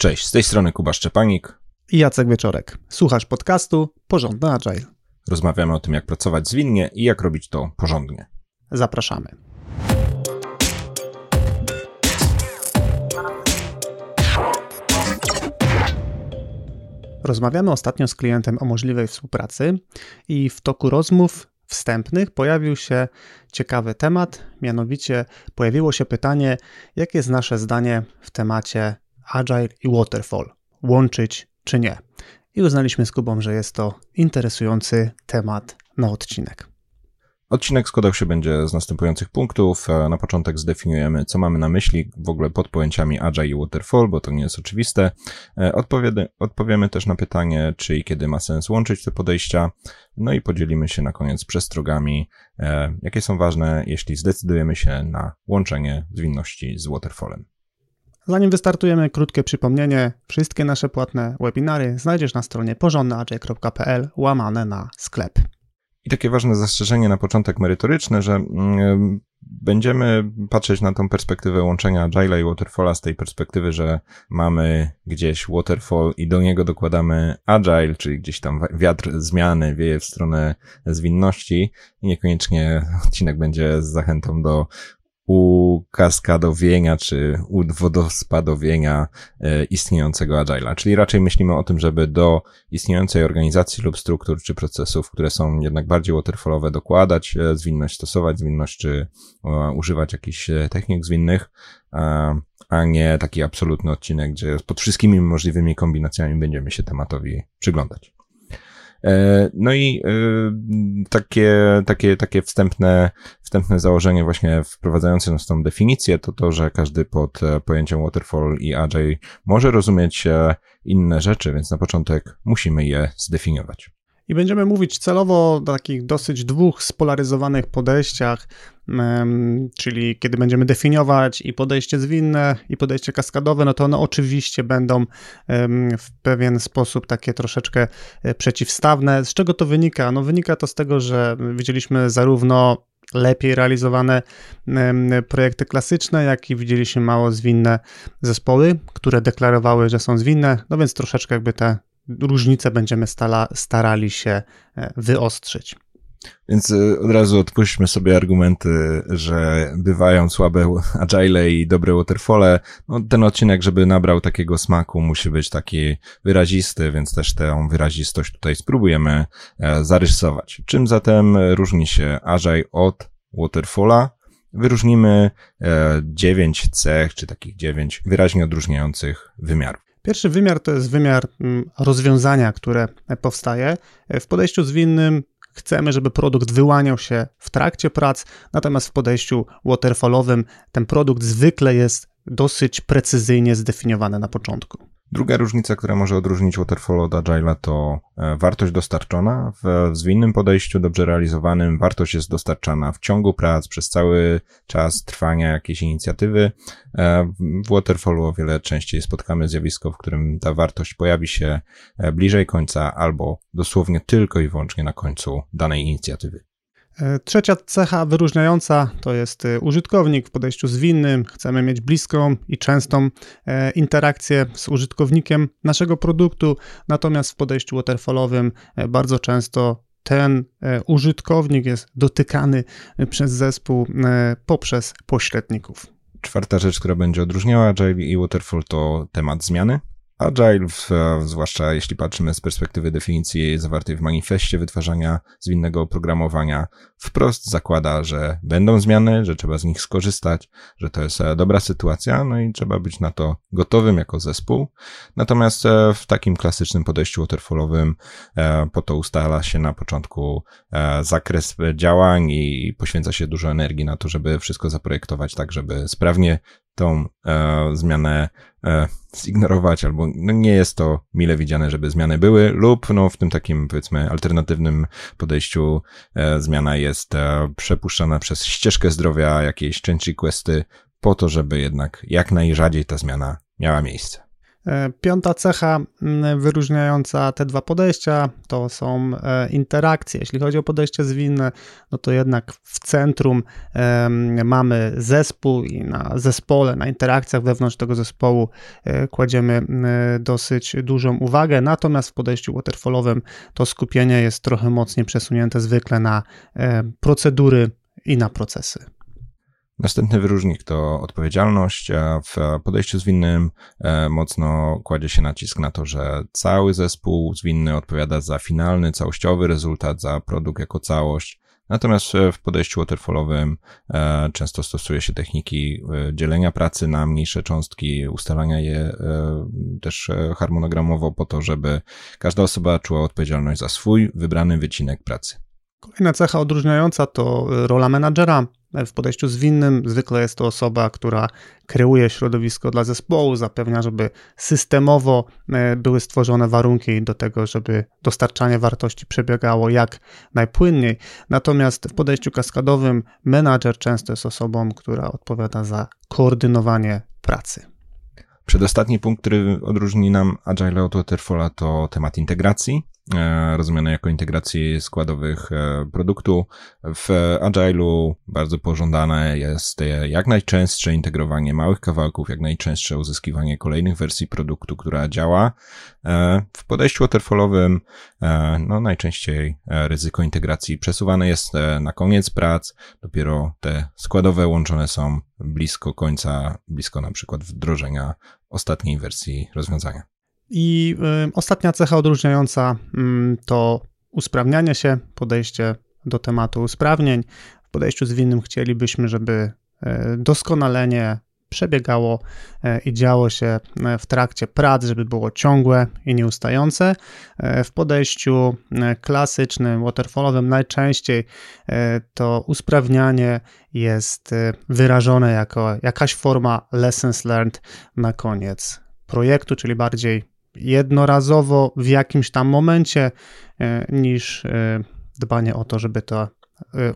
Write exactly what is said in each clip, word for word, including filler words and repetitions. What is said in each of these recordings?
Cześć, z tej strony Kuba Szczepanik i Jacek Wieczorek. Słuchasz podcastu Porządny Agile. Rozmawiamy o tym, jak pracować zwinnie i jak robić to porządnie. Zapraszamy. Rozmawiamy ostatnio z klientem o możliwej współpracy i w toku rozmów wstępnych pojawił się ciekawy temat, mianowicie pojawiło się pytanie, jakie jest nasze zdanie w temacie Agile i Waterfall, łączyć czy nie. I uznaliśmy z Kubą, że jest to interesujący temat na odcinek. Odcinek składał się będzie z następujących punktów. Na początek zdefiniujemy, co mamy na myśli w ogóle pod pojęciami Agile i Waterfall, bo to nie jest oczywiste. Odpowiemy, odpowiemy też na pytanie, czy i kiedy ma sens łączyć te podejścia. No i podzielimy się na koniec przestrogami, jakie są ważne, jeśli zdecydujemy się na łączenie zwinności z Waterfallem. Zanim wystartujemy, krótkie przypomnienie. Wszystkie nasze płatne webinary znajdziesz na stronie porządny agile kropka p l łamane na sklep. I takie ważne zastrzeżenie na początek merytoryczne, że będziemy patrzeć na tą perspektywę łączenia Agile'a i Waterfalla z tej perspektywy, że mamy gdzieś Waterfall i do niego dokładamy Agile, czyli gdzieś tam wiatr zmiany wieje w stronę zwinności i niekoniecznie odcinek będzie z zachętą do ukaskadowienia czy udwodospadowienia istniejącego Agile'a. Czyli raczej myślimy o tym, żeby do istniejącej organizacji lub struktur czy procesów, które są jednak bardziej waterfallowe, dokładać zwinność, stosować zwinność czy używać jakichś technik zwinnych, a nie taki absolutny odcinek, gdzie pod wszystkimi możliwymi kombinacjami będziemy się tematowi przyglądać. No i takie, takie, takie wstępne, wstępne założenie właśnie wprowadzające nas tą definicję to to, że każdy pod pojęciem Waterfall i Agile może rozumieć inne rzeczy, więc na początek musimy je zdefiniować. I będziemy mówić celowo o takich dosyć dwóch spolaryzowanych podejściach, czyli kiedy będziemy definiować i podejście zwinne, i podejście kaskadowe, no to one oczywiście będą w pewien sposób takie troszeczkę przeciwstawne. Z czego to wynika? No wynika to z tego, że widzieliśmy zarówno lepiej realizowane projekty klasyczne, jak i widzieliśmy mało zwinne zespoły, które deklarowały, że są zwinne, no więc troszeczkę jakby te różnice będziemy stala, starali się wyostrzyć. Więc od razu odpuśćmy sobie argumenty, że bywają słabe Agile i dobre Waterfalle. No, ten odcinek, żeby nabrał takiego smaku, musi być taki wyrazisty, więc też tę wyrazistość tutaj spróbujemy zarysować. Czym zatem różni się Agile od Waterfalla? Wyróżnimy dziewięć cech, czy takich dziewięć wyraźnie odróżniających wymiarów. Pierwszy wymiar to jest wymiar rozwiązania, które powstaje. W podejściu zwinnym chcemy, żeby produkt wyłaniał się w trakcie prac, natomiast w podejściu waterfallowym ten produkt zwykle jest dosyć precyzyjnie zdefiniowany na początku. Druga różnica, która może odróżnić Waterfall od Agile'a, to wartość dostarczona. W zwinnym podejściu, dobrze realizowanym, wartość jest dostarczana w ciągu prac, przez cały czas trwania jakiejś inicjatywy. W Waterfallu o wiele częściej spotkamy zjawisko, w którym ta wartość pojawi się bliżej końca albo dosłownie tylko i wyłącznie na końcu danej inicjatywy. Trzecia cecha wyróżniająca to jest użytkownik. W podejściu zwinnym chcemy mieć bliską i częstą interakcję z użytkownikiem naszego produktu, natomiast w podejściu waterfallowym bardzo często ten użytkownik jest dotykany przez zespół poprzez pośredników. Czwarta rzecz, która będzie odróżniała Agile i Waterfall, to temat zmiany. Agile, zwłaszcza jeśli patrzymy z perspektywy definicji zawartej w manifestie wytwarzania zwinnego oprogramowania, wprost zakłada, że będą zmiany, że trzeba z nich skorzystać, że to jest dobra sytuacja, no i trzeba być na to gotowym jako zespół. Natomiast w takim klasycznym podejściu waterfallowym po to ustala się na początku zakres działań i poświęca się dużo energii na to, żeby wszystko zaprojektować tak, żeby sprawnie tą e, zmianę e, zignorować, albo no, nie jest to mile widziane, żeby zmiany były, lub no w tym takim, powiedzmy, alternatywnym podejściu e, zmiana jest e, przepuszczana przez ścieżkę zdrowia, jakieś change requesty, po to, żeby jednak jak najrzadziej ta zmiana miała miejsce. Piąta cecha wyróżniająca te dwa podejścia to są interakcje. Jeśli chodzi o podejście zwinne, no to jednak w centrum mamy zespół i na zespole, na interakcjach wewnątrz tego zespołu kładziemy dosyć dużą uwagę, natomiast w podejściu waterfallowym to skupienie jest trochę mocniej przesunięte zwykle na procedury i na procesy. Następny wyróżnik to odpowiedzialność. W podejściu zwinnym mocno kładzie się nacisk na to, że cały zespół zwinny odpowiada za finalny, całościowy rezultat, za produkt jako całość. Natomiast w podejściu waterfallowym często stosuje się techniki dzielenia pracy na mniejsze cząstki, ustalania je też harmonogramowo po to, żeby każda osoba czuła odpowiedzialność za swój wybrany wycinek pracy. Kolejna cecha odróżniająca to rola menadżera. W podejściu zwinnym zwykle jest to osoba, która kreuje środowisko dla zespołu, zapewnia, żeby systemowo były stworzone warunki do tego, żeby dostarczanie wartości przebiegało jak najpłynniej. Natomiast w podejściu kaskadowym menadżer często jest osobą, która odpowiada za koordynowanie pracy. Przedostatni punkt, który odróżni nam Agile od Waterfalla, to temat integracji, rozumiane jako integracji składowych produktu. W Agile'u bardzo pożądane jest jak najczęstsze integrowanie małych kawałków, jak najczęstsze uzyskiwanie kolejnych wersji produktu, która działa. W podejściu waterfallowym no, najczęściej ryzyko integracji przesuwane jest na koniec prac, dopiero te składowe łączone są blisko końca, blisko na przykład wdrożenia ostatniej wersji rozwiązania. I y, ostatnia cecha odróżniająca y, to usprawnianie się, podejście do tematu usprawnień. W podejściu zwinnym chcielibyśmy, żeby y, doskonalenie przebiegało i działo się w trakcie prac, żeby było ciągłe i nieustające. W podejściu klasycznym, waterfallowym najczęściej to usprawnianie jest wyrażone jako jakaś forma lessons learned na koniec projektu, czyli bardziej jednorazowo w jakimś tam momencie niż dbanie o to, żeby to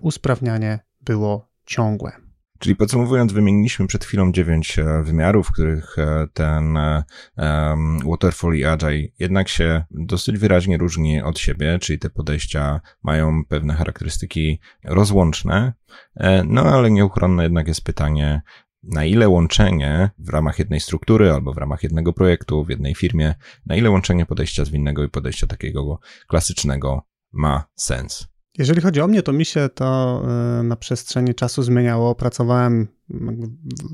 usprawnianie było ciągłe. Czyli podsumowując, wymieniliśmy przed chwilą dziewięć wymiarów, w których ten waterfall i agile jednak się dosyć wyraźnie różni od siebie, czyli te podejścia mają pewne charakterystyki rozłączne, no ale nieuchronne jednak jest pytanie, na ile łączenie w ramach jednej struktury albo w ramach jednego projektu, w jednej firmie, na ile łączenie podejścia zwinnego i podejścia takiego klasycznego ma sens? Jeżeli chodzi o mnie, to mi się to na przestrzeni czasu zmieniało. Pracowałem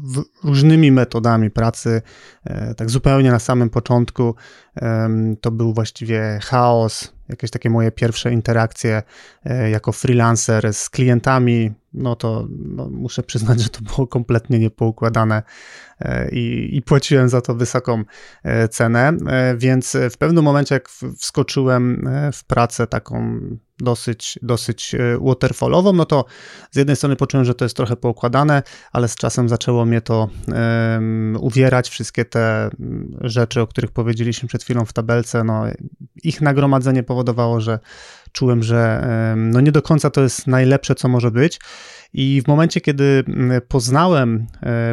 w różnymi metodami pracy. Tak zupełnie na samym początku to był właściwie chaos, jakieś takie moje pierwsze interakcje jako freelancer z klientami, no to no, muszę przyznać, że to było kompletnie niepoukładane i, i płaciłem za to wysoką cenę, więc w pewnym momencie jak wskoczyłem w pracę taką dosyć, dosyć waterfallową, no to z jednej strony poczułem, że to jest trochę poukładane, ale z czasem zaczęło mnie to um, uwierać, wszystkie te rzeczy, o których powiedzieliśmy przed chwilą w tabelce, no ich nagromadzenie powodowało, że czułem, że um, no nie do końca to jest najlepsze, co może być. I w momencie, kiedy poznałem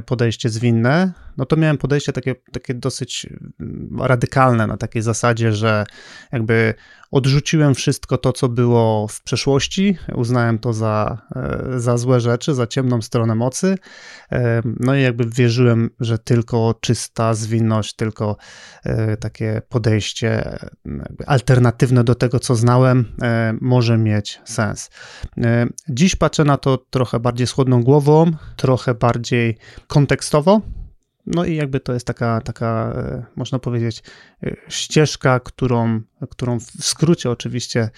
podejście zwinne, no to miałem podejście takie, takie dosyć radykalne na takiej zasadzie, że jakby odrzuciłem wszystko to, co było w przeszłości, uznałem to za, za złe rzeczy, za ciemną stronę mocy, no i jakby wierzyłem, że tylko czysta zwinność, tylko takie podejście alternatywne do tego, co znałem, może mieć sens. Dziś patrzę na to trochę bardziej z chłodną głową, trochę bardziej kontekstowo. No i jakby to jest taka, taka można powiedzieć, ścieżka, którą, którą w skrócie oczywiście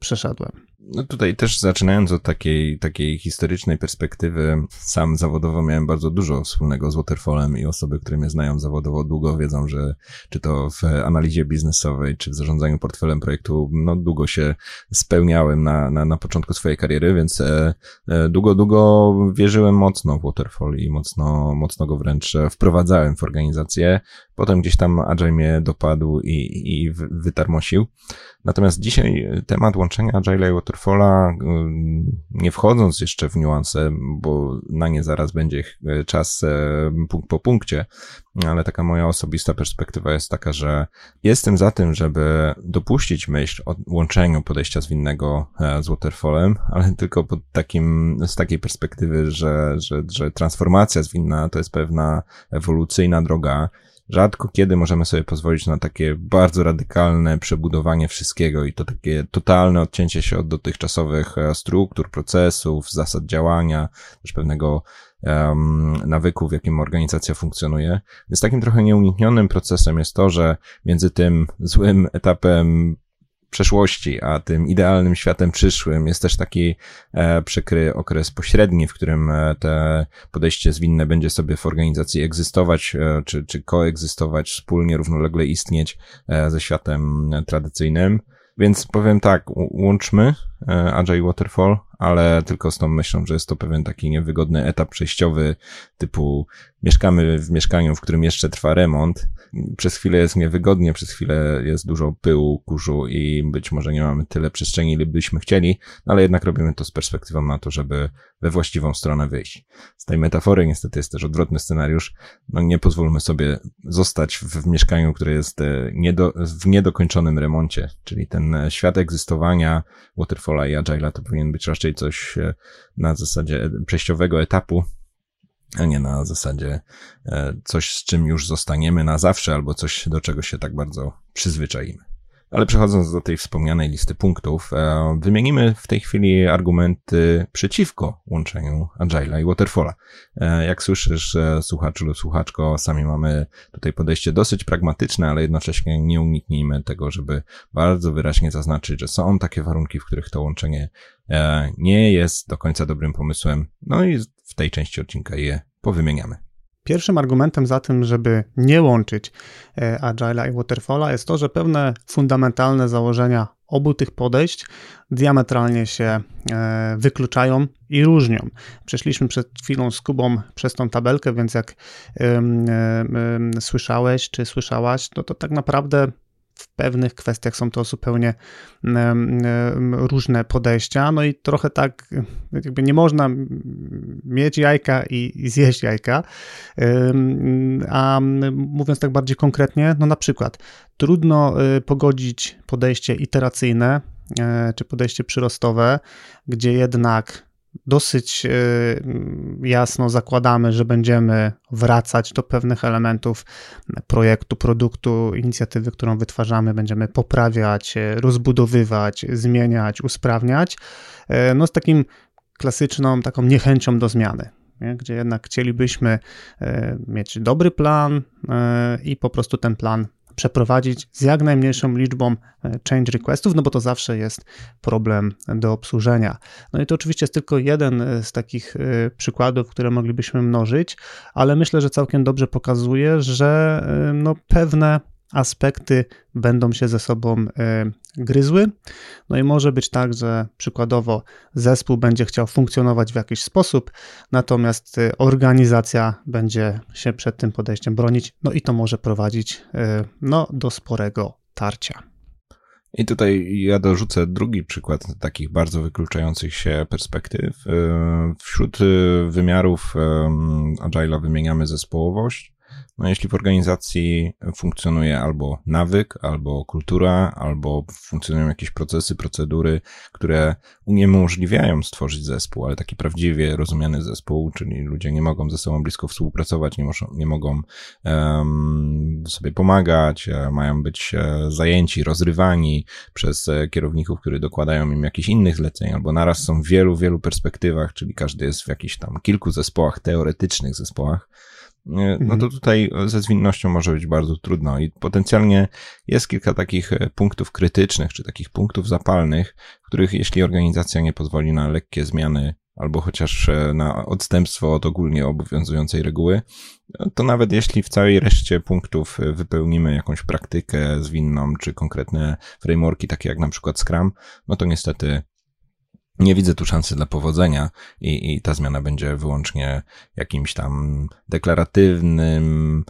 przeszedłem. No tutaj też zaczynając od takiej, takiej historycznej perspektywy, sam zawodowo miałem bardzo dużo wspólnego z waterfallem i osoby, które mnie znają zawodowo długo, wiedzą, że czy to w analizie biznesowej, czy w zarządzaniu portfelem projektu, no długo się spełniałem na, na, na początku swojej kariery, więc e, e, długo, długo wierzyłem mocno w waterfall i mocno, mocno go wręcz wprowadzałem w organizację. Potem gdzieś tam Agile mnie dopadł i, i wytarmosił. Natomiast dzisiaj temat łączenia Agile i Waterfalla, nie wchodząc jeszcze w niuanse, bo na nie zaraz będzie czas punkt po punkcie, ale taka moja osobista perspektywa jest taka, że jestem za tym, żeby dopuścić myśl o łączeniu podejścia zwinnego z Waterfallem, ale tylko pod takim, z takiej perspektywy, że, że, że transformacja zwinna to jest pewna ewolucyjna droga. Rzadko kiedy możemy sobie pozwolić na takie bardzo radykalne przebudowanie wszystkiego i to takie totalne odcięcie się od dotychczasowych struktur, procesów, zasad działania, też pewnego um, nawyku, w jakim organizacja funkcjonuje. Więc takim trochę nieuniknionym procesem jest to, że między tym złym etapem przeszłości, a tym idealnym światem przyszłym jest też taki e, przykry okres pośredni, w którym e, te podejście zwinne będzie sobie w organizacji egzystować, e, czy, czy koegzystować, wspólnie, równolegle istnieć e, ze światem tradycyjnym. Więc powiem tak, łączmy Agile i Waterfall, ale tylko z tą myślą, że jest to pewien taki niewygodny etap przejściowy, typu mieszkamy w mieszkaniu, w którym jeszcze trwa remont, przez chwilę jest niewygodnie, przez chwilę jest dużo pyłu, kurzu i być może nie mamy tyle przestrzeni, ile byśmy chcieli, ale jednak robimy to z perspektywą na to, żeby we właściwą stronę wyjść. Z tej metafory niestety jest też odwrotny scenariusz, no nie pozwólmy sobie zostać w mieszkaniu, które jest niedo, w niedokończonym remoncie, czyli ten świat egzystowania Waterfall i Agile'a to powinien być raczej coś na zasadzie przejściowego etapu, a nie na zasadzie coś, z czym już zostaniemy na zawsze albo coś, do czego się tak bardzo przyzwyczajimy. Ale przechodząc do tej wspomnianej listy punktów, wymienimy w tej chwili argumenty przeciwko łączeniu Agile'a i Waterfalla. Jak słyszysz, słuchaczu lub słuchaczko, sami mamy tutaj podejście dosyć pragmatyczne, ale jednocześnie nie uniknijmy tego, żeby bardzo wyraźnie zaznaczyć, że są takie warunki, w których to łączenie nie jest do końca dobrym pomysłem. No i w tej części odcinka je powymieniamy. Pierwszym argumentem za tym, żeby nie łączyć Agile'a i Waterfalla jest to, że pewne fundamentalne założenia obu tych podejść diametralnie się wykluczają i różnią. Przeszliśmy przed chwilą z Kubą przez tą tabelkę, więc jak słyszałeś czy słyszałaś, no to tak naprawdę w pewnych kwestiach są to zupełnie różne podejścia, no i trochę tak jakby nie można mieć jajka i zjeść jajka, a mówiąc tak bardziej konkretnie, no na przykład trudno pogodzić podejście iteracyjne czy podejście przyrostowe, gdzie jednak dosyć jasno zakładamy, że będziemy wracać do pewnych elementów projektu, produktu, inicjatywy, którą wytwarzamy, będziemy poprawiać, rozbudowywać, zmieniać, usprawniać, no z takim klasyczną taką niechęcią do zmiany, nie? Gdzie jednak chcielibyśmy mieć dobry plan i po prostu ten plan przeprowadzić z jak najmniejszą liczbą change requestów, no bo to zawsze jest problem do obsłużenia. No i to oczywiście jest tylko jeden z takich przykładów, które moglibyśmy mnożyć, ale myślę, że całkiem dobrze pokazuje, że no pewne aspekty będą się ze sobą gryzły. No i może być tak, że przykładowo zespół będzie chciał funkcjonować w jakiś sposób, natomiast organizacja będzie się przed tym podejściem bronić, no i to może prowadzić no, do sporego tarcia. I tutaj ja dorzucę drugi przykład takich bardzo wykluczających się perspektyw. Wśród wymiarów Agile'a wymieniamy zespołowość. No jeśli w organizacji funkcjonuje albo nawyk, albo kultura, albo funkcjonują jakieś procesy, procedury, które uniemożliwiają stworzyć zespół, ale taki prawdziwie rozumiany zespół, czyli ludzie nie mogą ze sobą blisko współpracować, nie, moż- nie mogą um, sobie pomagać, mają być zajęci, rozrywani przez kierowników, którzy dokładają im jakichś innych zleceń, albo naraz są w wielu, wielu perspektywach, czyli każdy jest w jakichś tam kilku zespołach, teoretycznych zespołach, no to tutaj ze zwinnością może być bardzo trudno i potencjalnie jest kilka takich punktów krytycznych, czy takich punktów zapalnych, w których jeśli organizacja nie pozwoli na lekkie zmiany albo chociaż na odstępstwo od ogólnie obowiązującej reguły, to nawet jeśli w całej reszcie punktów wypełnimy jakąś praktykę zwinną, czy konkretne frameworki, takie jak na przykład Scrum, no to niestety nie widzę tu szansy dla powodzenia i, i ta zmiana będzie wyłącznie jakimś tam deklaratywnym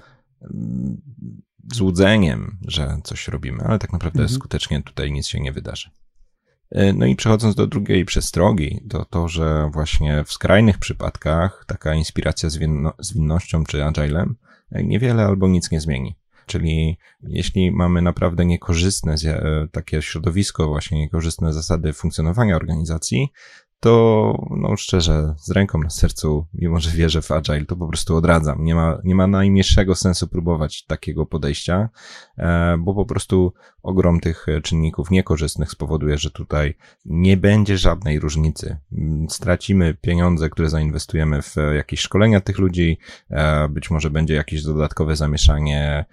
złudzeniem, że coś robimy, ale tak naprawdę mhm. skutecznie tutaj nic się nie wydarzy. No i przechodząc do drugiej przestrogi, to to, że właśnie w skrajnych przypadkach taka inspiracja zwinno, zwinnością czy agilem niewiele albo nic nie zmieni. Czyli jeśli mamy naprawdę niekorzystne takie środowisko, właśnie niekorzystne zasady funkcjonowania organizacji, to no szczerze, z ręką na sercu, mimo że wierzę w Agile, to po prostu odradzam. Nie ma, nie ma najmniejszego sensu próbować takiego podejścia, bo po prostu ogrom tych czynników niekorzystnych spowoduje, że tutaj nie będzie żadnej różnicy. Stracimy pieniądze, które zainwestujemy w jakieś szkolenia tych ludzi, być może będzie jakieś dodatkowe zamieszanie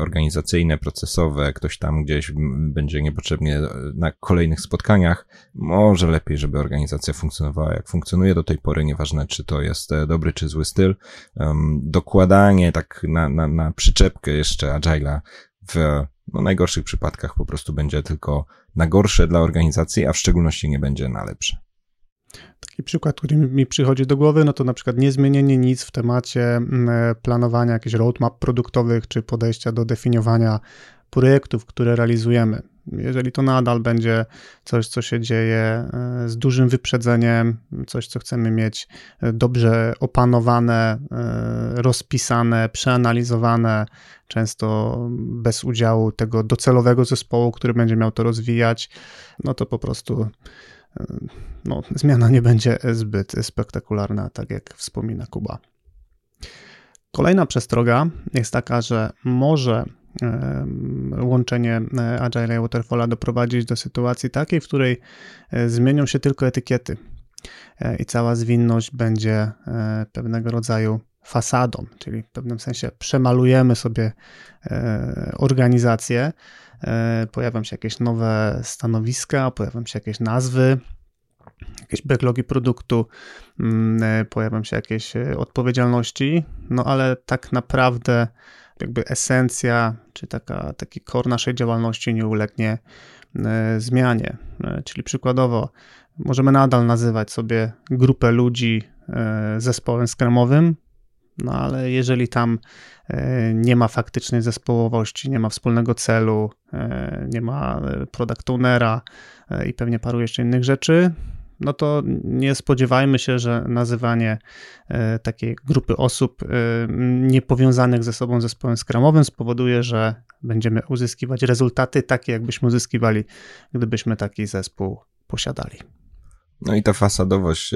organizacyjne, procesowe, ktoś tam gdzieś będzie niepotrzebnie na kolejnych spotkaniach. Może lepiej, żeby organizacja funkcjonowała jak funkcjonuje do tej pory, nieważne czy to jest dobry czy zły styl. Dokładanie tak na, na, na przyczepkę jeszcze Agile'a w no, najgorszych przypadkach po prostu będzie tylko na gorsze dla organizacji, a w szczególności nie będzie na lepsze. Taki przykład, który mi przychodzi do głowy, no to na przykład niezmienienie nic w temacie planowania jakichś roadmap produktowych czy podejścia do definiowania projektów, które realizujemy. Jeżeli to nadal będzie coś, co się dzieje z dużym wyprzedzeniem, coś, co chcemy mieć dobrze opanowane, rozpisane, przeanalizowane, często bez udziału tego docelowego zespołu, który będzie miał to rozwijać, no to po prostu no, zmiana nie będzie zbyt spektakularna, tak jak wspomina Kuba. Kolejna przestroga jest taka, że może łączenie Agile i Waterfalla doprowadzić do sytuacji takiej, w której zmienią się tylko etykiety i cała zwinność będzie pewnego rodzaju fasadą, czyli w pewnym sensie przemalujemy sobie organizację, pojawią się jakieś nowe stanowiska, pojawią się jakieś nazwy, jakieś backlogi produktu, pojawią się jakieś odpowiedzialności, no ale tak naprawdę jakby esencja, czy taka, taki core naszej działalności nie ulegnie zmianie. Czyli przykładowo możemy nadal nazywać sobie grupę ludzi zespołem skramowym, no ale jeżeli tam nie ma faktycznej zespołowości, nie ma wspólnego celu, nie ma product ownera i pewnie paru jeszcze innych rzeczy, no to nie spodziewajmy się, że nazywanie takiej grupy osób niepowiązanych ze sobą zespołem skramowym spowoduje, że będziemy uzyskiwać rezultaty takie, jakbyśmy uzyskiwali, gdybyśmy taki zespół posiadali. No i ta fasadowość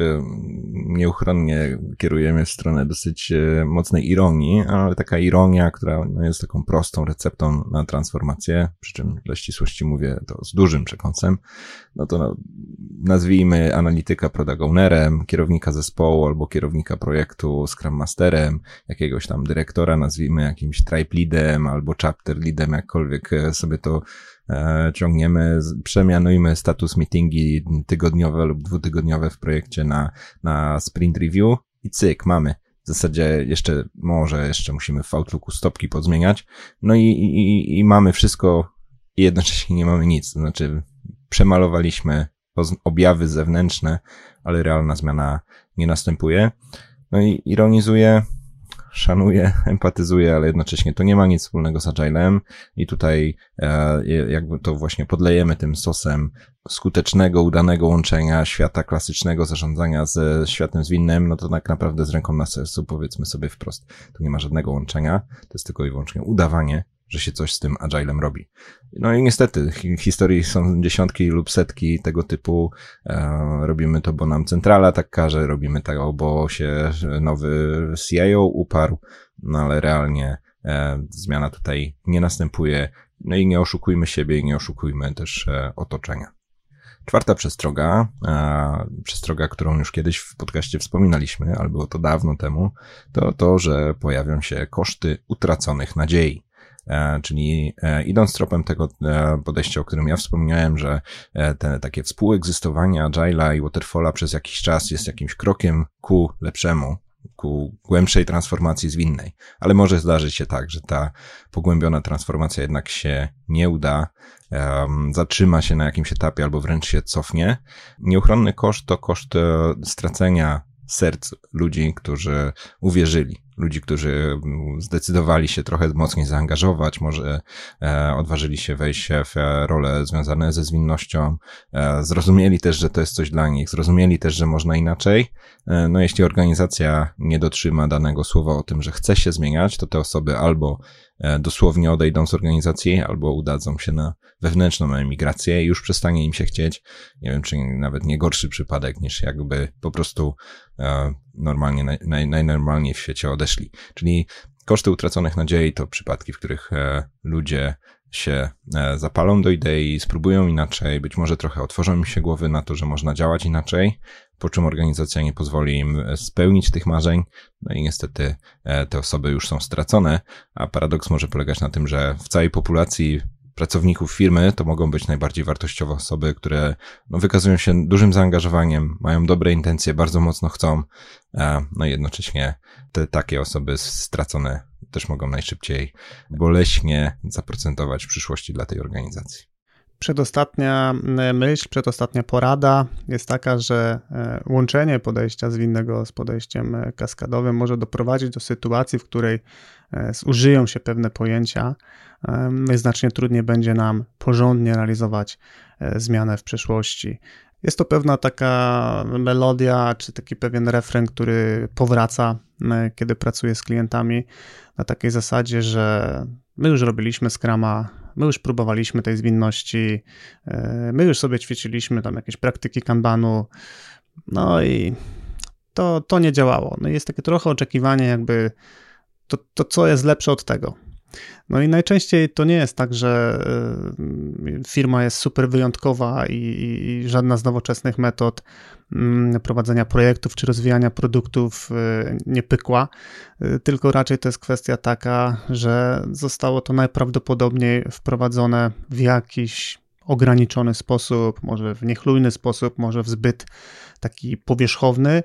nieuchronnie kieruje mnie w stronę dosyć mocnej ironii, ale taka ironia, która jest taką prostą receptą na transformację, przy czym dla ścisłości mówię to z dużym przekąsem, no to nazwijmy analityka product ownerem, kierownika zespołu albo kierownika projektu Scrum Masterem, jakiegoś tam dyrektora nazwijmy jakimś tribe leadem albo chapter leadem, jakkolwiek sobie to ciągniemy, przemianujmy status meetingi tygodniowe lub dwutygodniowe w projekcie na, na sprint review i cyk, mamy. W zasadzie jeszcze, może jeszcze musimy w Outlooku stopki podzmieniać, no i, i, i mamy wszystko i jednocześnie nie mamy nic, to znaczy przemalowaliśmy objawy zewnętrzne, ale realna zmiana nie następuje. No i ironizuję, szanuję, empatyzuję, ale jednocześnie to nie ma nic wspólnego z Agilem i tutaj e, jakby to właśnie podlejemy tym sosem skutecznego, udanego łączenia świata klasycznego zarządzania ze światem zwinnym, no to tak naprawdę z ręką na sercu powiedzmy sobie wprost, tu nie ma żadnego łączenia, to jest tylko i wyłącznie udawanie, że się coś z tym Agilem robi. No i niestety, historii są dziesiątki lub setki tego typu. E, robimy to, bo nam centrala tak każe, robimy to, bo się nowy C I O uparł, no ale realnie e, zmiana tutaj nie następuje. No i nie oszukujmy siebie i nie oszukujmy też e, otoczenia. Czwarta przestroga, e, przestroga, którą już kiedyś w podcaście wspominaliśmy, ale było to dawno temu, to to, że pojawią się koszty utraconych nadziei. Czyli idąc tropem tego podejścia, o którym ja wspomniałem, że te takie współegzystowanie Agile'a i Waterfalla przez jakiś czas jest jakimś krokiem ku lepszemu, ku głębszej transformacji zwinnej. Ale może zdarzyć się tak, że ta pogłębiona transformacja jednak się nie uda, um, zatrzyma się na jakimś etapie albo wręcz się cofnie. Nieuchronny koszt to koszt stracenia serc ludzi, którzy uwierzyli, ludzi, którzy zdecydowali się trochę mocniej zaangażować, może odważyli się wejść w role związane ze zwinnością, zrozumieli też, że to jest coś dla nich, zrozumieli też, że można inaczej. No jeśli organizacja nie dotrzyma danego słowa o tym, że chce się zmieniać, to te osoby albo dosłownie odejdą z organizacji, albo udadzą się na wewnętrzną emigrację i już przestanie im się chcieć. Nie wiem, czy nawet nie gorszy przypadek niż jakby po prostu normalnie, naj, najnormalniej w świecie odeszli. Czyli koszty utraconych nadziei to przypadki, w których ludzie się zapalą do idei, spróbują inaczej, być może trochę otworzą im się głowy na to, że można działać inaczej, po czym organizacja nie pozwoli im spełnić tych marzeń, no i niestety te osoby już są stracone, a paradoks może polegać na tym, że w całej populacji pracowników firmy to mogą być najbardziej wartościowe osoby, które no, wykazują się dużym zaangażowaniem, mają dobre intencje, bardzo mocno chcą, no i jednocześnie te takie osoby stracone też mogą najszybciej boleśnie zaprocentować w przyszłości dla tej organizacji. Przedostatnia myśl, przedostatnia porada jest taka, że łączenie podejścia zwinnego z podejściem kaskadowym może doprowadzić do sytuacji, w której zużyją się pewne pojęcia, znacznie trudniej będzie nam porządnie realizować zmianę w przyszłości. Jest to pewna taka melodia, czy taki pewien refren, który powraca, kiedy pracuję z klientami, na takiej zasadzie, że my już robiliśmy skrama, my już próbowaliśmy tej zwinności, my już sobie ćwiczyliśmy tam jakieś praktyki kanbanu, no i to, to nie działało. No jest takie trochę oczekiwanie jakby to, to, co jest lepsze od tego. No i najczęściej to nie jest tak, że firma jest super wyjątkowa i, i żadna z nowoczesnych metod prowadzenia projektów czy rozwijania produktów nie pykła, tylko raczej to jest kwestia taka, że zostało to najprawdopodobniej wprowadzone w jakiś ograniczony sposób, może w niechlujny sposób, może w zbyt taki powierzchowny,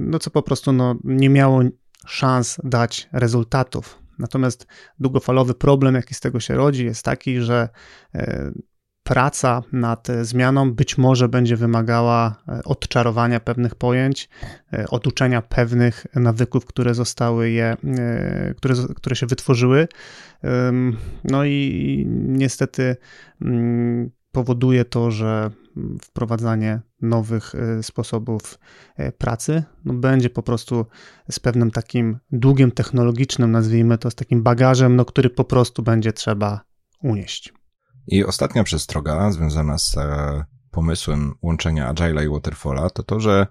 no co po prostu no, nie miało szans dać rezultatów. Natomiast długofalowy problem, jaki z tego się rodzi, jest taki, że praca nad zmianą być może będzie wymagała odczarowania pewnych pojęć, oduczenia pewnych nawyków, które zostały je, które, które się wytworzyły. No i niestety powoduje to, że wprowadzanie nowych sposobów pracy no będzie po prostu z pewnym takim długiem technologicznym, nazwijmy to, z takim bagażem, no, który po prostu będzie trzeba unieść. I ostatnia przestroga związana z pomysłem łączenia Agile'a i Waterfalla to to, że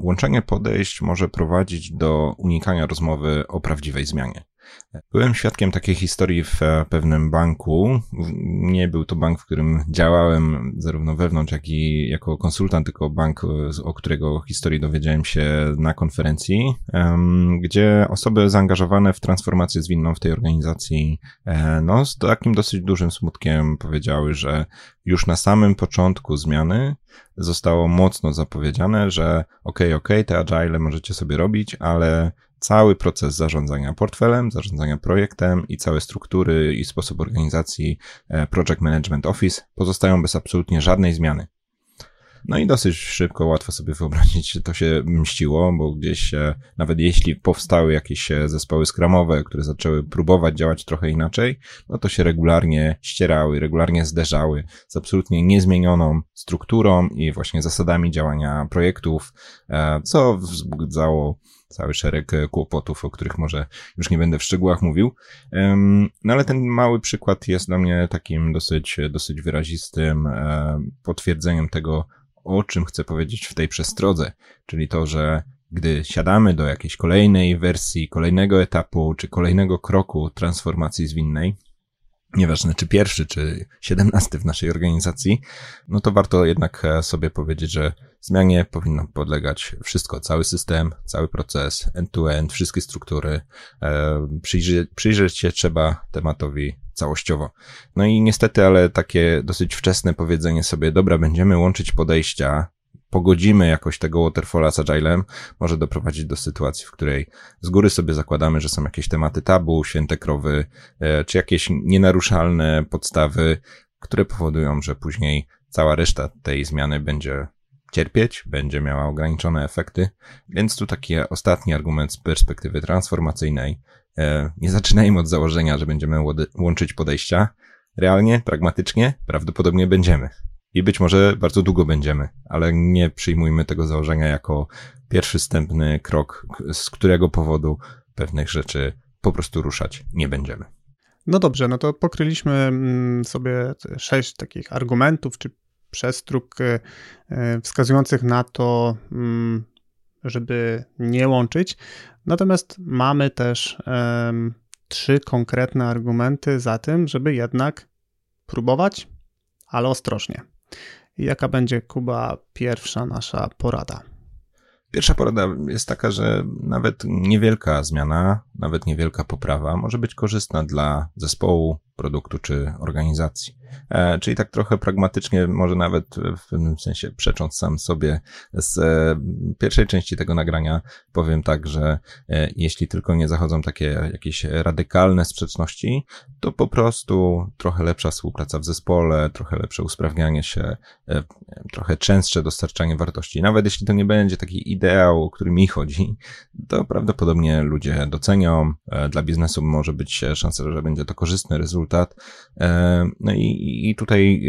łączenie podejść może prowadzić do unikania rozmowy o prawdziwej zmianie. Byłem świadkiem takiej historii w pewnym banku. Nie był to bank, w którym działałem zarówno wewnątrz, jak i jako konsultant, tylko bank, o którego historii dowiedziałem się na konferencji, gdzie osoby zaangażowane w transformację zwinną w tej organizacji, no z takim dosyć dużym smutkiem powiedziały, że już na samym początku zmiany zostało mocno zapowiedziane, że okej, okej, te agile możecie sobie robić, ale cały proces zarządzania portfelem, zarządzania projektem i całe struktury i sposób organizacji Project Management Office pozostają bez absolutnie żadnej zmiany. No i dosyć szybko, łatwo sobie wyobrazić, to się mściło, bo gdzieś nawet jeśli powstały jakieś zespoły skramowe, które zaczęły próbować działać trochę inaczej, no to się regularnie ścierały, regularnie zderzały z absolutnie niezmienioną strukturą i właśnie zasadami działania projektów, co wzbudzało cały szereg kłopotów, o których może już nie będę w szczegółach mówił. No ale ten mały przykład jest dla mnie takim dosyć, dosyć wyrazistym potwierdzeniem tego, o czym chcę powiedzieć w tej przestrodze, czyli to, że gdy siadamy do jakiejś kolejnej wersji, kolejnego etapu czy kolejnego kroku transformacji zwinnej, nieważne czy pierwszy, czy siedemnasty w naszej organizacji, no to warto jednak sobie powiedzieć, że zmianie powinno podlegać wszystko, cały system, cały proces, end-to-end, wszystkie struktury. Przyjrzeć, przyjrzeć się trzeba tematowi całościowo. No i niestety, ale takie dosyć wczesne powiedzenie sobie, dobra, będziemy łączyć podejścia, pogodzimy jakoś tego Waterfalla z Agilem, może doprowadzić do sytuacji, w której z góry sobie zakładamy, że są jakieś tematy tabu, święte krowy, czy jakieś nienaruszalne podstawy, które powodują, że później cała reszta tej zmiany będzie cierpieć, będzie miała ograniczone efekty, więc tu taki ostatni argument z perspektywy transformacyjnej. Nie zaczynajmy od założenia, że będziemy łączyć podejścia. Realnie, pragmatycznie, prawdopodobnie będziemy. I być może bardzo długo będziemy, ale nie przyjmujmy tego założenia jako pierwszy wstępny krok, z którego powodu pewnych rzeczy po prostu ruszać nie będziemy. No dobrze, no to pokryliśmy sobie sześć takich argumentów czy przestróg wskazujących na to, żeby nie łączyć. Natomiast mamy też trzy konkretne argumenty za tym, żeby jednak próbować, ale ostrożnie. Jaka będzie, Kuba, pierwsza nasza porada? Pierwsza porada jest taka, że nawet niewielka zmiana, nawet niewielka poprawa może być korzystna dla zespołu, produktu czy organizacji. E, czyli tak trochę pragmatycznie, może nawet w pewnym sensie przecząc sam sobie z e, pierwszej części tego nagrania, powiem tak, że e, jeśli tylko nie zachodzą takie jakieś radykalne sprzeczności, to po prostu trochę lepsza współpraca w zespole, trochę lepsze usprawnianie się, e, trochę częstsze dostarczanie wartości. Nawet jeśli to nie będzie taki ideał, o który mi chodzi, to prawdopodobnie ludzie docenią. E, dla biznesu może być szansa, że będzie to korzystny rezultat. No i, i tutaj,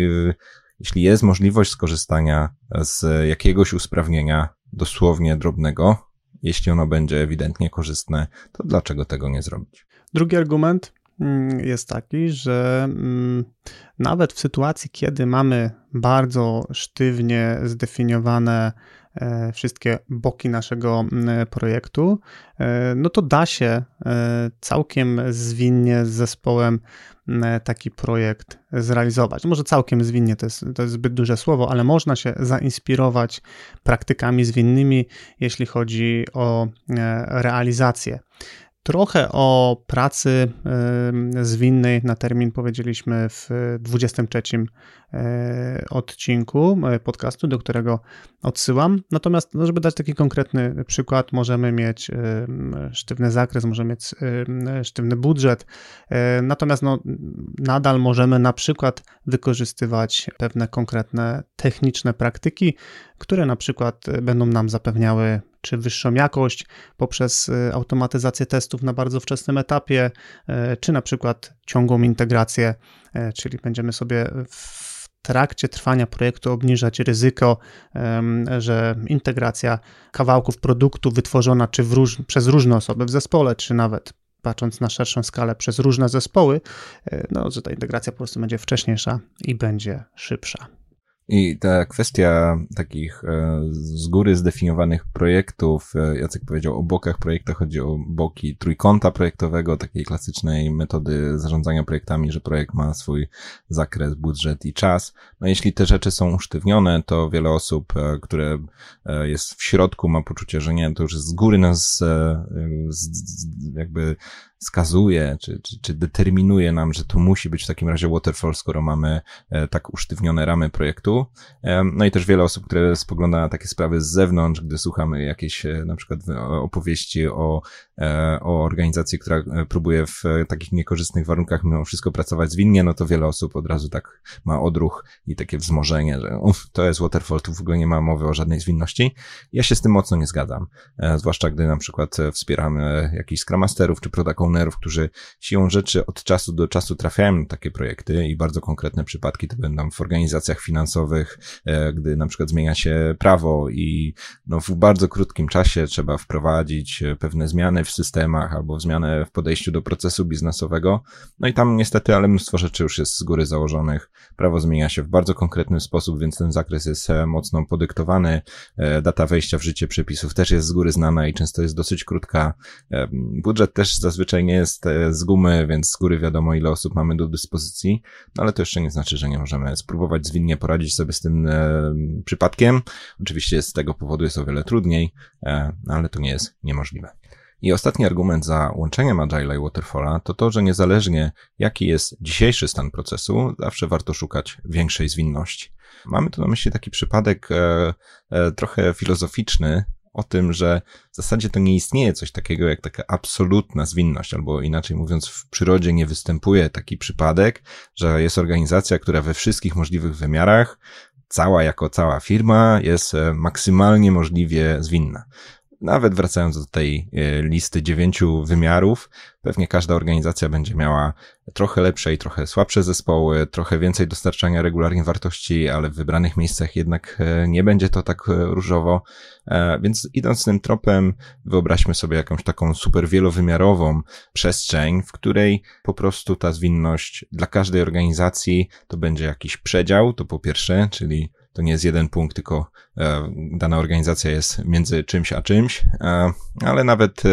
jeśli jest możliwość skorzystania z jakiegoś usprawnienia dosłownie drobnego, jeśli ono będzie ewidentnie korzystne, to dlaczego tego nie zrobić? Drugi argument jest taki, że nawet w sytuacji, kiedy mamy bardzo sztywnie zdefiniowane wszystkie boki naszego projektu, no to da się całkiem zwinnie z zespołem taki projekt zrealizować. Może całkiem zwinnie, to jest, to jest zbyt duże słowo, ale można się zainspirować praktykami zwinnymi, jeśli chodzi o realizację. Trochę o pracy zwinnej na termin powiedzieliśmy w dwudziestym trzecim odcinku podcastu, do którego odsyłam. Natomiast, no, żeby dać taki konkretny przykład, możemy mieć sztywny zakres, możemy mieć sztywny budżet. Natomiast no, nadal możemy na przykład wykorzystywać pewne konkretne techniczne praktyki, które na przykład będą nam zapewniały czy wyższą jakość poprzez automatyzację testów na bardzo wczesnym etapie, czy na przykład ciągłą integrację, czyli będziemy sobie w trakcie trwania projektu obniżać ryzyko, że integracja kawałków produktu wytworzona czy w róż- przez różne osoby w zespole, czy nawet patrząc na szerszą skalę przez różne zespoły, no, że ta integracja po prostu będzie wcześniejsza i będzie szybsza. I ta kwestia takich z góry zdefiniowanych projektów, Jacek powiedział o bokach projektu, chodzi o boki trójkąta projektowego, takiej klasycznej metody zarządzania projektami, że projekt ma swój zakres, budżet i czas. No jeśli te rzeczy są usztywnione, to wiele osób, które jest w środku, ma poczucie, że nie, to już z góry nas jakby skazuje, czy, czy, czy determinuje nam, że to musi być w takim razie waterfall, skoro mamy tak usztywnione ramy projektu. No i też wiele osób, które spogląda na takie sprawy z zewnątrz, gdy słuchamy jakieś na przykład opowieści o, o organizacji, która próbuje w takich niekorzystnych warunkach mimo wszystko pracować zwinnie, no to wiele osób od razu tak ma odruch i takie wzmożenie, że uff, to jest waterfall, tu w ogóle nie ma mowy o żadnej zwinności. Ja się z tym mocno nie zgadzam, zwłaszcza gdy na przykład wspieramy jakichś Scrum Masterów czy Product Ownerów, którzy siłą rzeczy od czasu do czasu trafiają na takie projekty i bardzo konkretne przypadki to będą w organizacjach finansowych, gdy na przykład zmienia się prawo i no w bardzo krótkim czasie trzeba wprowadzić pewne zmiany w systemach albo zmianę w podejściu do procesu biznesowego. No i tam niestety, ale mnóstwo rzeczy już jest z góry założonych. Prawo zmienia się w bardzo konkretny sposób, więc ten zakres jest mocno podyktowany. Data wejścia w życie przepisów też jest z góry znana i często jest dosyć krótka. Budżet też zazwyczaj nie jest z gumy, więc z góry wiadomo, ile osób mamy do dyspozycji, no ale to jeszcze nie znaczy, że nie możemy spróbować zwinnie poradzić sobie z tym e, przypadkiem. Oczywiście z tego powodu jest o wiele trudniej, e, ale to nie jest niemożliwe. I ostatni argument za łączeniem Agile i Waterfalla to to, że niezależnie jaki jest dzisiejszy stan procesu, zawsze warto szukać większej zwinności. Mamy tu na myśli taki przypadek e, e, trochę filozoficzny, o tym, że w zasadzie to nie istnieje coś takiego jak taka absolutna zwinność, albo inaczej mówiąc, w przyrodzie nie występuje taki przypadek, że jest organizacja, która we wszystkich możliwych wymiarach cała jako cała firma jest maksymalnie możliwie zwinna. Nawet wracając do tej listy dziewięciu wymiarów, pewnie każda organizacja będzie miała trochę lepsze i trochę słabsze zespoły, trochę więcej dostarczania regularnie wartości, ale w wybranych miejscach jednak nie będzie to tak różowo. Więc idąc tym tropem, wyobraźmy sobie jakąś taką super wielowymiarową przestrzeń, w której po prostu ta zwinność dla każdej organizacji to będzie jakiś przedział, to po pierwsze, czyli to nie jest jeden punkt, tylko dana organizacja jest między czymś a czymś, ale nawet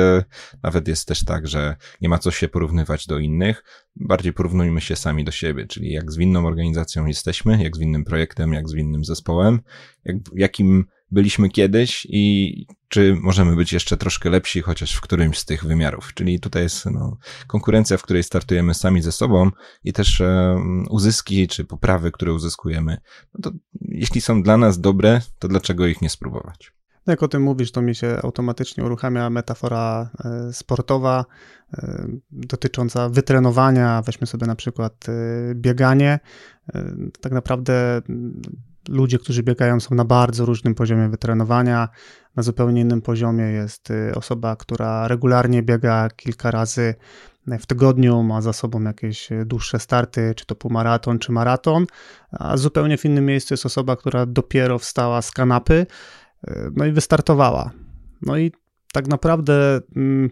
nawet jest też tak, że nie ma co się porównywać do innych, bardziej porównujmy się sami do siebie, czyli jak zwinną organizacją jesteśmy, jak zwinnym projektem, jak zwinnym zespołem, jak, jakim byliśmy kiedyś i czy możemy być jeszcze troszkę lepsi, chociaż w którymś z tych wymiarów. Czyli tutaj jest no, konkurencja, w której startujemy sami ze sobą i też e, uzyski czy poprawy, które uzyskujemy. No to jeśli są dla nas dobre, to dlaczego ich nie spróbować? Jak o tym mówisz, to mi się automatycznie uruchamia metafora sportowa dotycząca wytrenowania. Weźmy sobie na przykład bieganie. Tak naprawdę ludzie, którzy biegają, są na bardzo różnym poziomie wytrenowania. Na zupełnie innym poziomie jest osoba, która regularnie biega kilka razy w tygodniu, ma za sobą jakieś dłuższe starty, czy to półmaraton, czy maraton, a zupełnie w innym miejscu jest osoba, która dopiero wstała z kanapy, no i wystartowała. No i tak naprawdę hmm,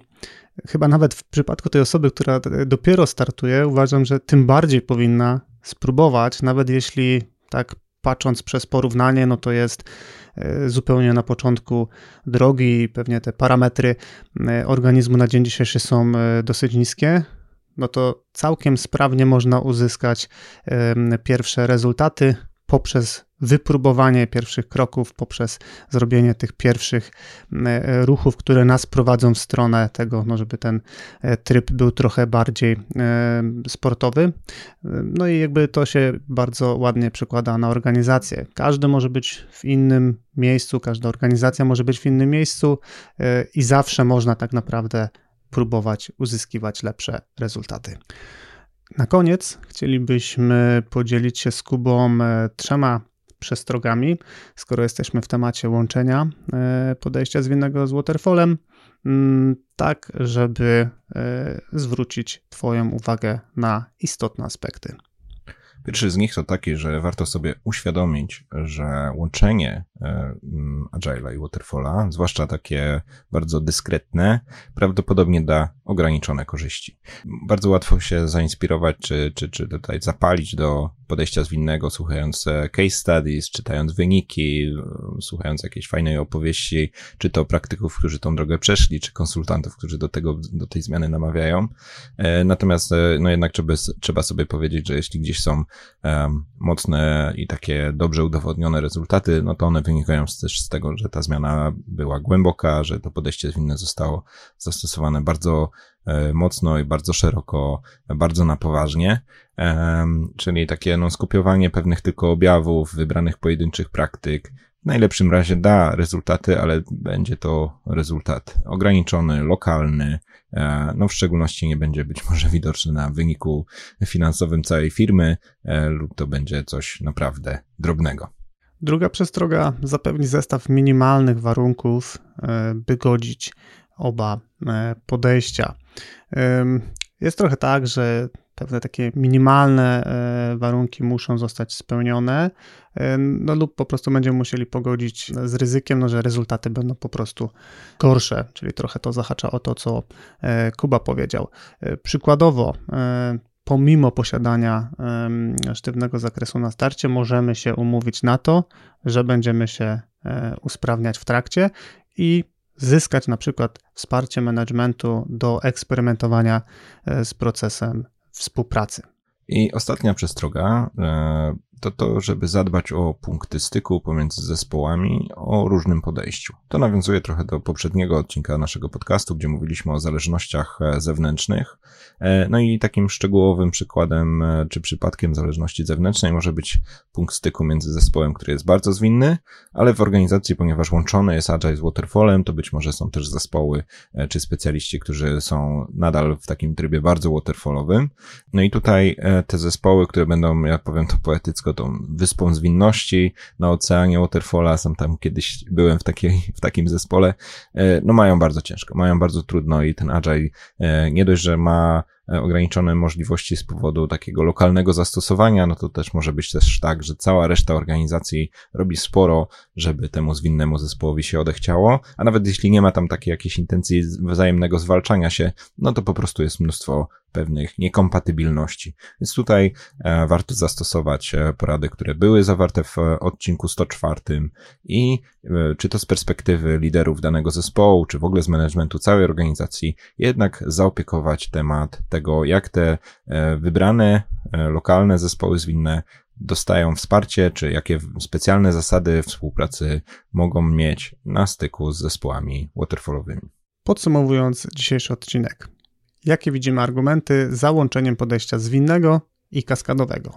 chyba nawet w przypadku tej osoby, która dopiero startuje, uważam, że tym bardziej powinna spróbować, nawet jeśli tak patrząc przez porównanie, no to jest zupełnie na początku drogi i pewnie te parametry organizmu na dzień dzisiejszy są dosyć niskie, no to całkiem sprawnie można uzyskać pierwsze rezultaty poprzez wypróbowanie pierwszych kroków, poprzez zrobienie tych pierwszych ruchów, które nas prowadzą w stronę tego, no żeby ten tryb był trochę bardziej sportowy. No i jakby to się bardzo ładnie przekłada na organizację. Każdy może być w innym miejscu, każda organizacja może być w innym miejscu i zawsze można tak naprawdę próbować uzyskiwać lepsze rezultaty. Na koniec chcielibyśmy podzielić się z Kubą trzema przestrogami, skoro jesteśmy w temacie łączenia podejścia zwinnego z waterfallem, tak żeby zwrócić Twoją uwagę na istotne aspekty. Pierwszy z nich to taki, że warto sobie uświadomić, że łączenie Agile'a i Waterfalla, zwłaszcza takie bardzo dyskretne, prawdopodobnie da ograniczone korzyści. Bardzo łatwo się zainspirować, czy, czy, czy tutaj zapalić do podejścia zwinnego, słuchając case studies, czytając wyniki, słuchając jakiejś fajnej opowieści, czy to praktyków, którzy tą drogę przeszli, czy konsultantów, którzy do tego, do tej zmiany namawiają. Natomiast no jednak trzeba, trzeba sobie powiedzieć, że jeśli gdzieś są um, mocne i takie dobrze udowodnione rezultaty, no to one wynikają też z tego, że ta zmiana była głęboka, że to podejście zwinne zostało zastosowane bardzo mocno i bardzo szeroko, bardzo na poważnie, czyli takie no, skopiowanie pewnych tylko objawów, wybranych pojedynczych praktyk. W najlepszym razie da rezultaty, ale będzie to rezultat ograniczony, lokalny, no w szczególności nie będzie być może widoczny na wyniku finansowym całej firmy lub to będzie coś naprawdę drobnego. Druga przestroga zapewni zestaw minimalnych warunków, by godzić oba podejścia. Jest trochę tak, że pewne takie minimalne warunki muszą zostać spełnione, no lub po prostu będziemy musieli pogodzić z ryzykiem, no, że rezultaty będą po prostu gorsze, czyli trochę to zahacza o to, co Kuba powiedział. Przykładowo, pomimo posiadania sztywnego zakresu na starcie, możemy się umówić na to, że będziemy się usprawniać w trakcie i zyskać na przykład wsparcie managementu do eksperymentowania z procesem współpracy. I ostatnia przestroga to to, żeby zadbać o punkty styku pomiędzy zespołami o różnym podejściu. To nawiązuje trochę do poprzedniego odcinka naszego podcastu, gdzie mówiliśmy o zależnościach zewnętrznych. No i takim szczegółowym przykładem czy przypadkiem zależności zewnętrznej może być punkt styku między zespołem, który jest bardzo zwinny, ale w organizacji, ponieważ łączone jest Agile z Waterfallem, to być może są też zespoły czy specjaliści, którzy są nadal w takim trybie bardzo waterfallowym. No i tutaj te zespoły, które będą, ja powiem to poetycko, tą wyspą zwinności na oceanie Waterfalla, sam tam kiedyś byłem w, takiej, w takim zespole, no mają bardzo ciężko, mają bardzo trudno i ten Agile nie dość, że ma ograniczone możliwości z powodu takiego lokalnego zastosowania, no to też może być też tak, że cała reszta organizacji robi sporo, żeby temu zwinnemu zespołowi się odechciało, a nawet jeśli nie ma tam takiej jakiejś intencji wzajemnego zwalczania się, no to po prostu jest mnóstwo pewnych niekompatybilności. Więc tutaj e, warto zastosować e, porady, które były zawarte w e, odcinku sto cztery i e, czy to z perspektywy liderów danego zespołu, czy w ogóle z managementu całej organizacji, jednak zaopiekować temat tego, jak te e, wybrane, e, lokalne zespoły zwinne dostają wsparcie, czy jakie specjalne zasady współpracy mogą mieć na styku z zespołami waterfallowymi. Podsumowując dzisiejszy odcinek. Jakie widzimy argumenty za łączeniem podejścia zwinnego i kaskadowego?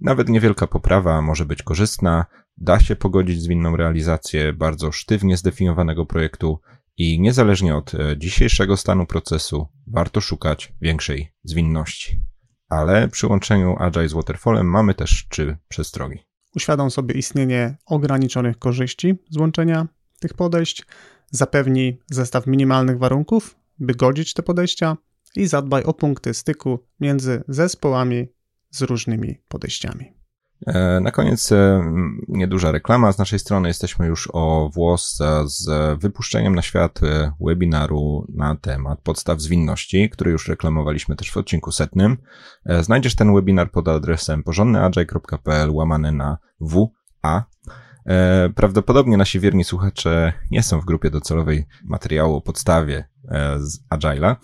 Nawet niewielka poprawa może być korzystna, da się pogodzić zwinną realizację bardzo sztywnie zdefiniowanego projektu i niezależnie od dzisiejszego stanu procesu warto szukać większej zwinności. Ale przy łączeniu Agile z Waterfallem mamy też trzy przestrogi. Uświadom sobie istnienie ograniczonych korzyści z łączenia tych podejść, zapewni zestaw minimalnych warunków, by godzić te podejścia i zadbaj o punkty styku między zespołami z różnymi podejściami. Na koniec nieduża reklama z naszej strony. Jesteśmy już o włos z wypuszczeniem na świat webinaru na temat podstaw zwinności, który już reklamowaliśmy też w odcinku setnym. Znajdziesz ten webinar pod adresem porządnyagile.pl łamane na WA. Prawdopodobnie nasi wierni słuchacze nie są w grupie docelowej materiału o podstawie z Agile'a,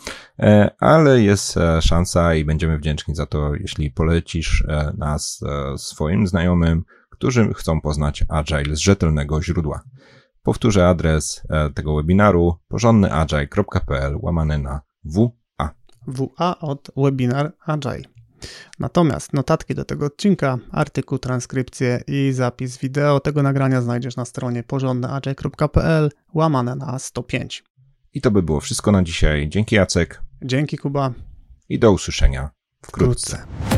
ale jest szansa i będziemy wdzięczni za to, jeśli polecisz nas swoim znajomym, którzy chcą poznać Agile z rzetelnego źródła. Powtórzę adres tego webinaru porządnyagile.pl łamane na WA. WA od webinar Agile. Natomiast notatki do tego odcinka, artykuł, transkrypcję i zapis wideo tego nagrania znajdziesz na stronie porządnyagile.pl łamane na sto pięć. I to by było wszystko na dzisiaj. Dzięki Jacek. Dzięki Kuba. I do usłyszenia wkrótce. wkrótce.